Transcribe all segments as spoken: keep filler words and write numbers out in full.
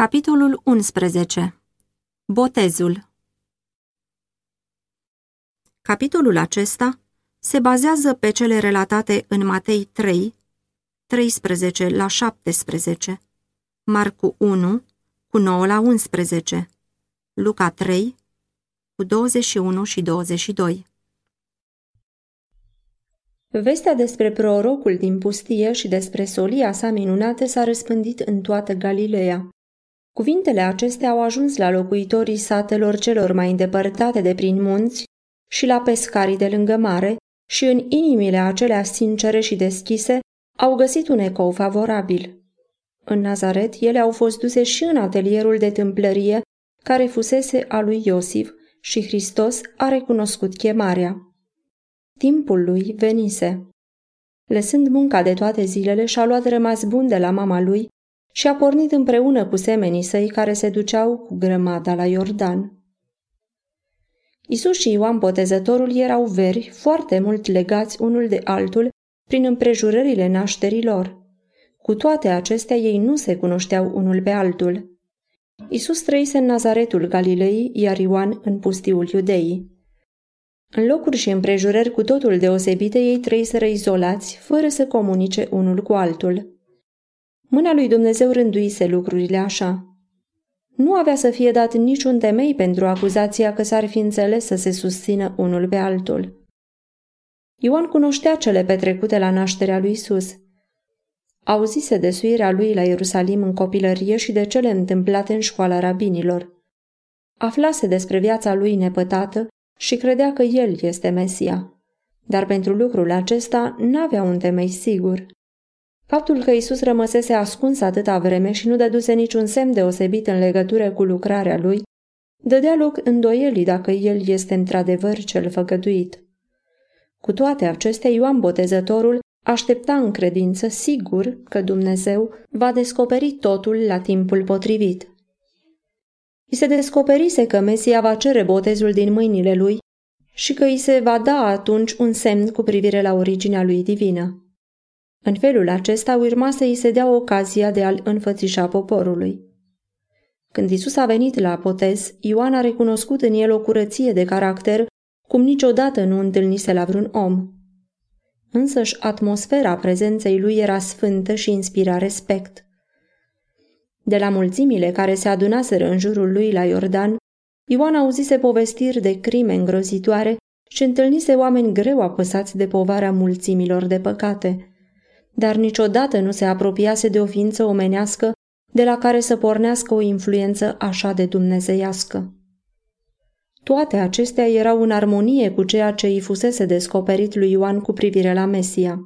Capitolul unsprezece. Botezul. Capitolul acesta se bazează pe cele relatate în Matei trei, treisprezece la șaptesprezece, Marcu unu, cu nouă la unsprezece, Luca trei, cu douăzeci și unu și douăzeci și doi. Vestea despre prorocul din pustie și despre solia sa minunată s-a răspândit în toată Galileea. Cuvintele acestea au ajuns la locuitorii satelor celor mai îndepărtate de prin munți și la pescarii de lângă mare și în inimile acelea sincere și deschise au găsit un ecou favorabil. În Nazaret, ele au fost duse și în atelierul de tâmplărie care fusese a lui Iosif și Hristos a recunoscut chemarea. Timpul lui venise. Lăsând munca de toate zilele, și-a luat rămas bun de la mama lui și a pornit împreună cu semenii săi care se duceau cu grămada la Iordan. Isus și Ioan Botezătorul erau veri, foarte mult legați unul de altul prin împrejurările nașterii lor. Cu toate acestea, ei nu se cunoșteau unul pe altul. Isus trăise în Nazaretul Galilei, iar Ioan în pustiul Iudeii. În locuri și împrejurări cu totul deosebite, ei trăiseră izolați, fără să comunice unul cu altul. Mâna lui Dumnezeu rânduise lucrurile așa. Nu avea să fie dat niciun temei pentru acuzația că s-ar fi înțeles să se susțină unul pe altul. Ioan cunoștea cele petrecute la nașterea lui Isus. Auzise de suirea lui la Ierusalim în copilărie și de cele întâmplate în școala rabinilor. Aflase despre viața lui nepătată și credea că el este Mesia. Dar pentru lucrul acesta n-avea un temei sigur. Faptul că Isus rămăsese ascuns atâta vreme și nu dăduse niciun semn deosebit în legătură cu lucrarea lui, dădea loc îndoielii dacă el este într-adevăr cel făgăduit. Cu toate acestea, Ioan Botezătorul aștepta în credință sigur că Dumnezeu va descoperi totul la timpul potrivit. I se descoperise că Mesia va cere botezul din mâinile lui și că i se va da atunci un semn cu privire la originea lui divină. În felul acesta urma să i se dea ocazia de a-l înfățișa poporului. Când Isus a venit la botez, Ioan a recunoscut în el o curăție de caracter cum niciodată nu întâlnise la vreun om. Însăși atmosfera prezenței lui era sfântă și inspira respect. De la mulțimile care se adunaseră în jurul lui la Iordan, Ioan auzise povestiri de crime îngrozitoare și întâlnise oameni greu apăsați de povara mulțimilor de păcate, dar niciodată nu se apropiase de o ființă omenească de la care să pornească o influență așa de dumnezeiască. Toate acestea erau în armonie cu ceea ce îi fusese descoperit lui Ioan cu privire la Mesia.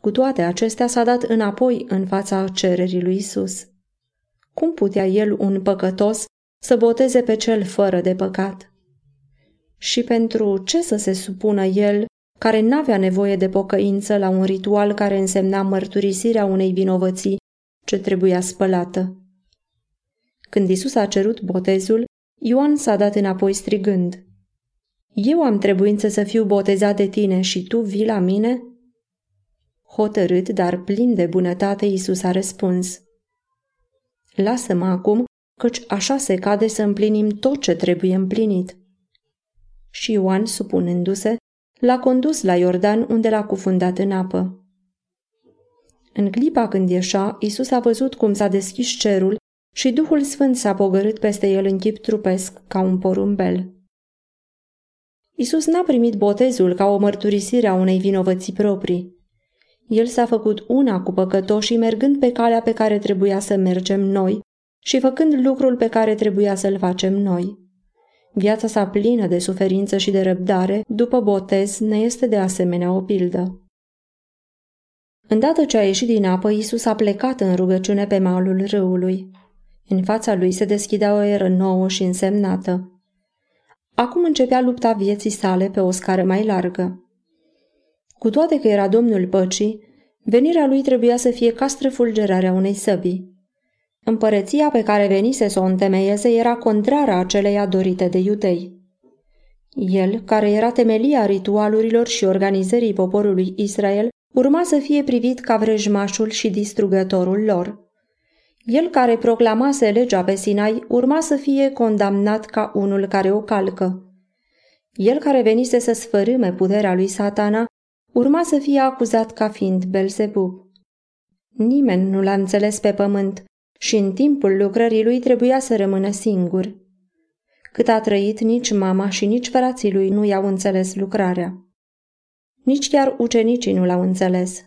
Cu toate acestea s-a dat înapoi în fața cererii lui Isus. Cum putea el, un păcătos, să boteze pe cel fără de păcat? Și pentru ce să se supună el, care n-avea nevoie de pocăință, la un ritual care însemna mărturisirea unei vinovății ce trebuia spălată? Când Isus a cerut botezul, Ioan s-a dat înapoi strigând: „Eu am trebuință să fiu botezat de tine și tu vii la mine?” Hotărât, dar plin de bunătate, Isus a răspuns: „Lasă-mă acum, căci așa se cade să împlinim tot ce trebuie împlinit.” Și Ioan, supunându-se, l-a condus la Iordan, unde l-a cufundat în apă. În clipa când ieșea, Isus a văzut cum s-a deschis cerul și Duhul Sfânt s-a pogărât peste el în chip trupesc, ca un porumbel. Isus n-a primit botezul ca o mărturisire a unei vinovății proprii. El s-a făcut una cu păcătoșii, mergând pe calea pe care trebuia să mergem noi și făcând lucrul pe care trebuia să-l facem noi. Viața sa plină de suferință și de răbdare, după botez, ne este de asemenea o pildă. Îndată ce a ieșit din apă, Iisus a plecat în rugăciune pe malul râului. În fața lui se deschidea o eră nouă și însemnată. Acum începea lupta vieții sale pe o scară mai largă. Cu toate că era Domnul Păcii, venirea lui trebuia să fie ca străfulgerarea unei săbii. Împărăția pe care venise să o întemeieze era contrară aceleia dorite de iudei. El, care era temelia ritualurilor și organizării poporului Israel, urma să fie privit ca vrăjmașul și distrugătorul lor. El care proclamase legea pe Sinai urma să fie condamnat ca unul care o calcă. El care venise să sfărâme puterea lui Satana urma să fie acuzat ca fiind Belzebub. Nimeni nu l-a înțeles pe pământ și în timpul lucrării lui trebuia să rămână singur. Cât a trăit, nici mama și nici frații lui nu i-au înțeles lucrarea. Nici chiar ucenicii nu l-au înțeles.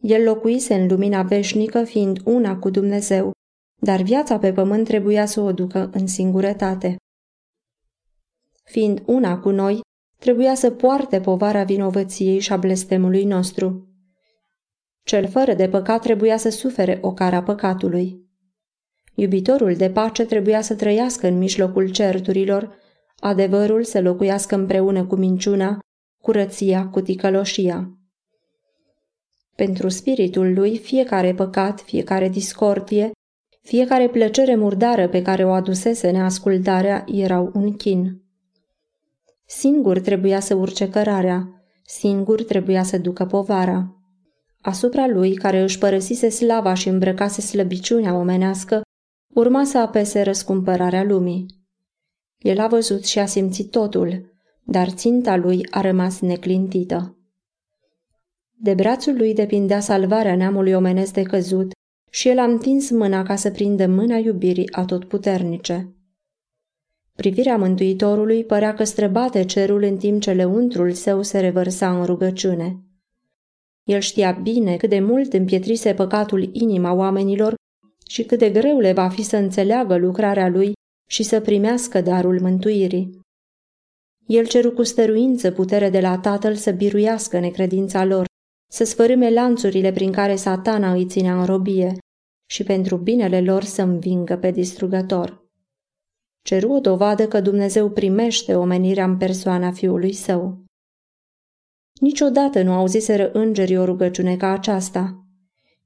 El locuise în lumina veșnică, fiind una cu Dumnezeu, dar viața pe pământ trebuia să o ducă în singurătate. Fiind una cu noi, trebuia să poarte povara vinovăției și a blestemului nostru. Cel fără de păcat trebuia să sufere ocara păcatului. Iubitorul de pace trebuia să trăiască în mijlocul certurilor, adevărul să locuiască împreună cu minciuna, curăția cu ticăloșia. Pentru spiritul lui, fiecare păcat, fiecare discordie, fiecare plăcere murdară pe care o adusese neascultarea erau un chin. Singur trebuia să urce cărarea, singur trebuia să ducă povara. Asupra lui, care își părăsise slava și îmbrăcase slăbiciunea omenească, urma să apese răscumpărarea lumii. El a văzut și a simțit totul, dar ținta lui a rămas neclintită. De brațul lui depindea salvarea neamului omenesc de căzut și el a întins mâna ca să prindă mâna iubirii atotputernice. Privirea Mântuitorului părea că străbate cerul în timp ce lăuntrul său se revărsa în rugăciune. El știa bine cât de mult împietrise păcatul inima oamenilor și cât de greu le va fi să înțeleagă lucrarea lui și să primească darul mântuirii. El ceru cu stăruință putere de la Tatăl să biruiască necredința lor, să sfărâme lanțurile prin care Satana îi ținea în robie și pentru binele lor să învingă pe distrugător. Ceru o dovadă că Dumnezeu primește omenirea în persoana Fiului Său. Niciodată nu auziseră îngerii o rugăciune ca aceasta.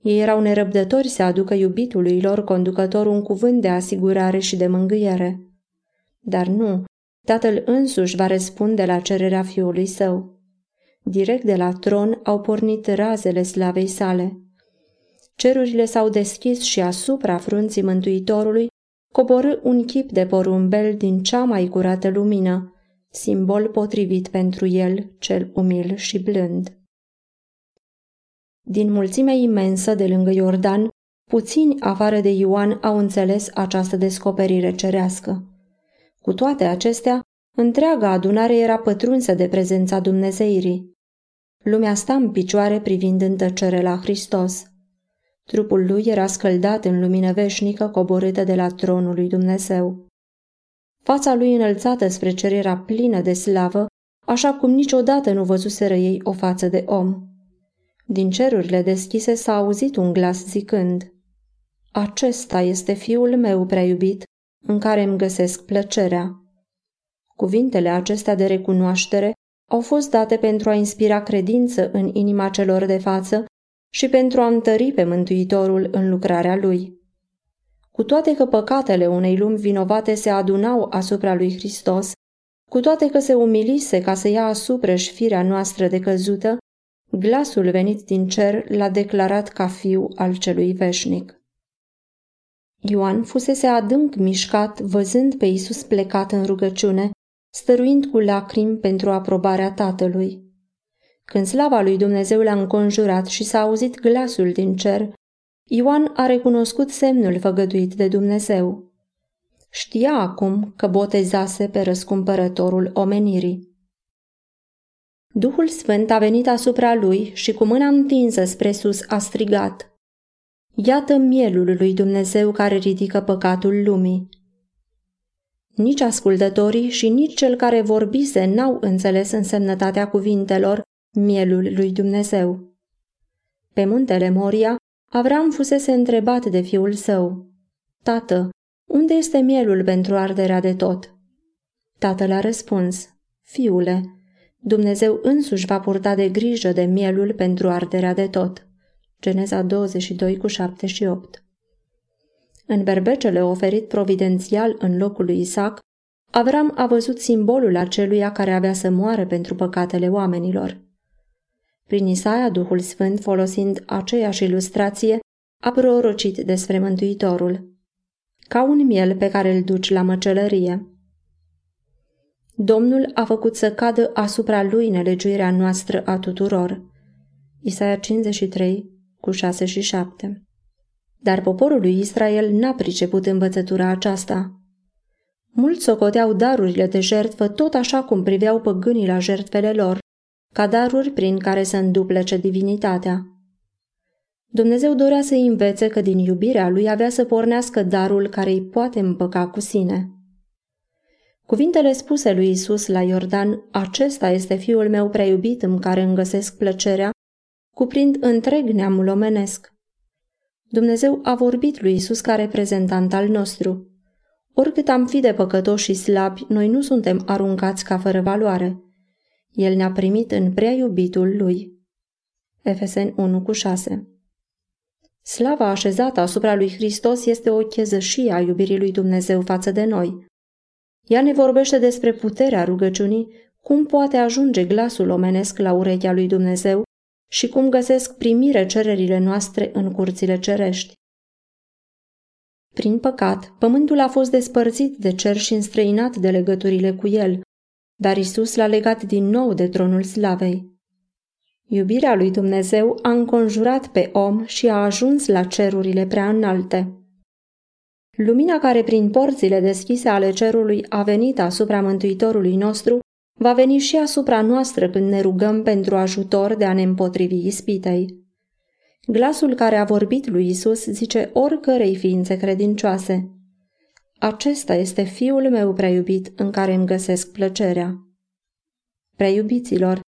Ei erau nerăbdători să aducă iubitului lor conducător un cuvânt de asigurare și de mângâiere. Dar nu, Tatăl însuși va răspunde la cererea Fiului Său. Direct de la tron au pornit razele slavei sale. Cerurile s-au deschis și asupra frunții Mântuitorului coborî un chip de porumbel din cea mai curată lumină, simbol potrivit pentru el, cel umil și blând. Din mulțimea imensă de lângă Iordan, puțini afară de Ioan au înțeles această descoperire cerească. Cu toate acestea, întreaga adunare era pătrunsă de prezența Dumnezeirii. Lumea sta în picioare privind în tăcere la Hristos. Trupul lui era scăldat în lumină veșnică coborâtă de la tronul lui Dumnezeu. Fața lui înălțată spre cer era plină de slavă, așa cum niciodată nu văzuseră ei o față de om. Din cerurile deschise s-a auzit un glas zicând: „Acesta este Fiul meu prea iubit, în care îmi găsesc plăcerea." Cuvintele acestea de recunoaștere au fost date pentru a inspira credință în inima celor de față și pentru a întări pe Mântuitorul în lucrarea lui. Cu toate că păcatele unei lumi vinovate se adunau asupra lui Hristos, cu toate că se umilise ca să ia asupra-și firea noastră decăzută, glasul venit din cer l-a declarat ca fiu al celui veșnic. Ioan fusese adânc mișcat văzând pe Iisus plecat în rugăciune, stăruind cu lacrimi pentru aprobarea Tatălui. Când slava lui Dumnezeu l-a înconjurat și s-a auzit glasul din cer, Ioan a recunoscut semnul făgăduit de Dumnezeu. Știa acum că botezase pe răscumpărătorul omenirii. Duhul Sfânt a venit asupra lui și cu mâna întinsă spre sus a strigat: „Iată mielul lui Dumnezeu care ridică păcatul lumii." Nici ascultătorii și nici cel care vorbise n-au înțeles însemnătatea cuvintelor „mielul lui Dumnezeu." Pe muntele Moria, Avram fusese întrebat de fiul său: „Tată, unde este mielul pentru arderea de tot?" Tatăl a răspuns: „Fiule, Dumnezeu însuși va purta de grijă de mielul pentru arderea de tot." Geneza douăzeci și doi, șapte și opt. În berbecele oferit providențial în locul lui Isaac, Avram a văzut simbolul aceluia care avea să moară pentru păcatele oamenilor. Prin Isaia, Duhul Sfânt, folosind aceeași ilustrație, a prorocit despre Mântuitorul, ca un miel pe care îl duci la măcelărie. Domnul a făcut să cadă asupra lui nelegiuirea noastră a tuturor. Isaia cincizeci și trei, cu șase și șapte. Dar poporul lui Israel n-a priceput învățătura aceasta. Mulți socoteau darurile de jertfă tot așa cum priveau păgânii la jertfele lor, ca daruri prin care să înduplece divinitatea. Dumnezeu dorea să-i învețe că din iubirea lui avea să pornească darul care îi poate împăca cu sine. Cuvintele spuse lui Iisus la Iordan, acesta este Fiul meu prea iubit în care îmi găsesc plăcerea, cuprind întreg neamul omenesc. Dumnezeu a vorbit lui Iisus ca reprezentant al nostru. Oricât am fi de păcătoși și slabi, noi nu suntem aruncați ca fără valoare. El ne-a primit în prea iubitul lui. Efeseni unu cu șase. Slava așezată asupra lui Hristos este o chezășie a iubirii lui Dumnezeu față de noi. Ea ne vorbește despre puterea rugăciunii, cum poate ajunge glasul omenesc la urechea lui Dumnezeu și cum găsesc primire cererile noastre în curțile cerești. Prin păcat, pământul a fost despărțit de cer și înstrăinat de legăturile cu el, dar Isus l-a legat din nou de tronul slavei. Iubirea lui Dumnezeu a înconjurat pe om și a ajuns la cerurile prea înalte. Lumina care prin porțile deschise ale cerului a venit asupra Mântuitorului nostru va veni și asupra noastră când ne rugăm pentru ajutor de a ne împotrivi ispitei. Glasul care a vorbit lui Isus zice oricărei ființe credincioase: acesta este Fiul meu prea iubit în care îmi găsesc plăcerea. Prea iubiților,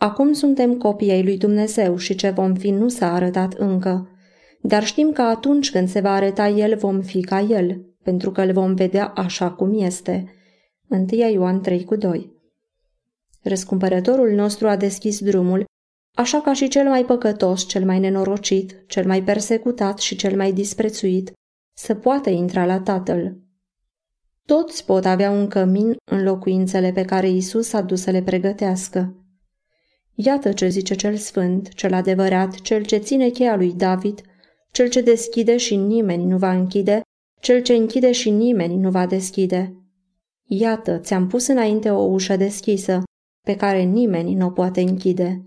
acum suntem copii ai lui Dumnezeu și ce vom fi nu s-a arătat încă, dar știm că atunci când se va arăta El vom fi ca El, pentru că îl vom vedea așa cum este. întâi Ioan trei cu doi. Răscumpărătorul nostru a deschis drumul, așa ca și cel mai păcătos, cel mai nenorocit, cel mai persecutat și cel mai disprețuit, să poată intra la Tatăl. Toți pot avea un cămin în locuințele pe care Iisus a dus să le pregătească. Iată ce zice cel sfânt, cel adevărat, cel ce ține cheia lui David, cel ce deschide și nimeni nu va închide, cel ce închide și nimeni nu va deschide. Iată, ți-am pus înainte o ușă deschisă, pe care nimeni nu o poate închide.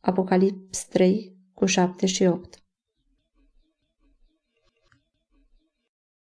Apocalips trei, cu șapte și opt.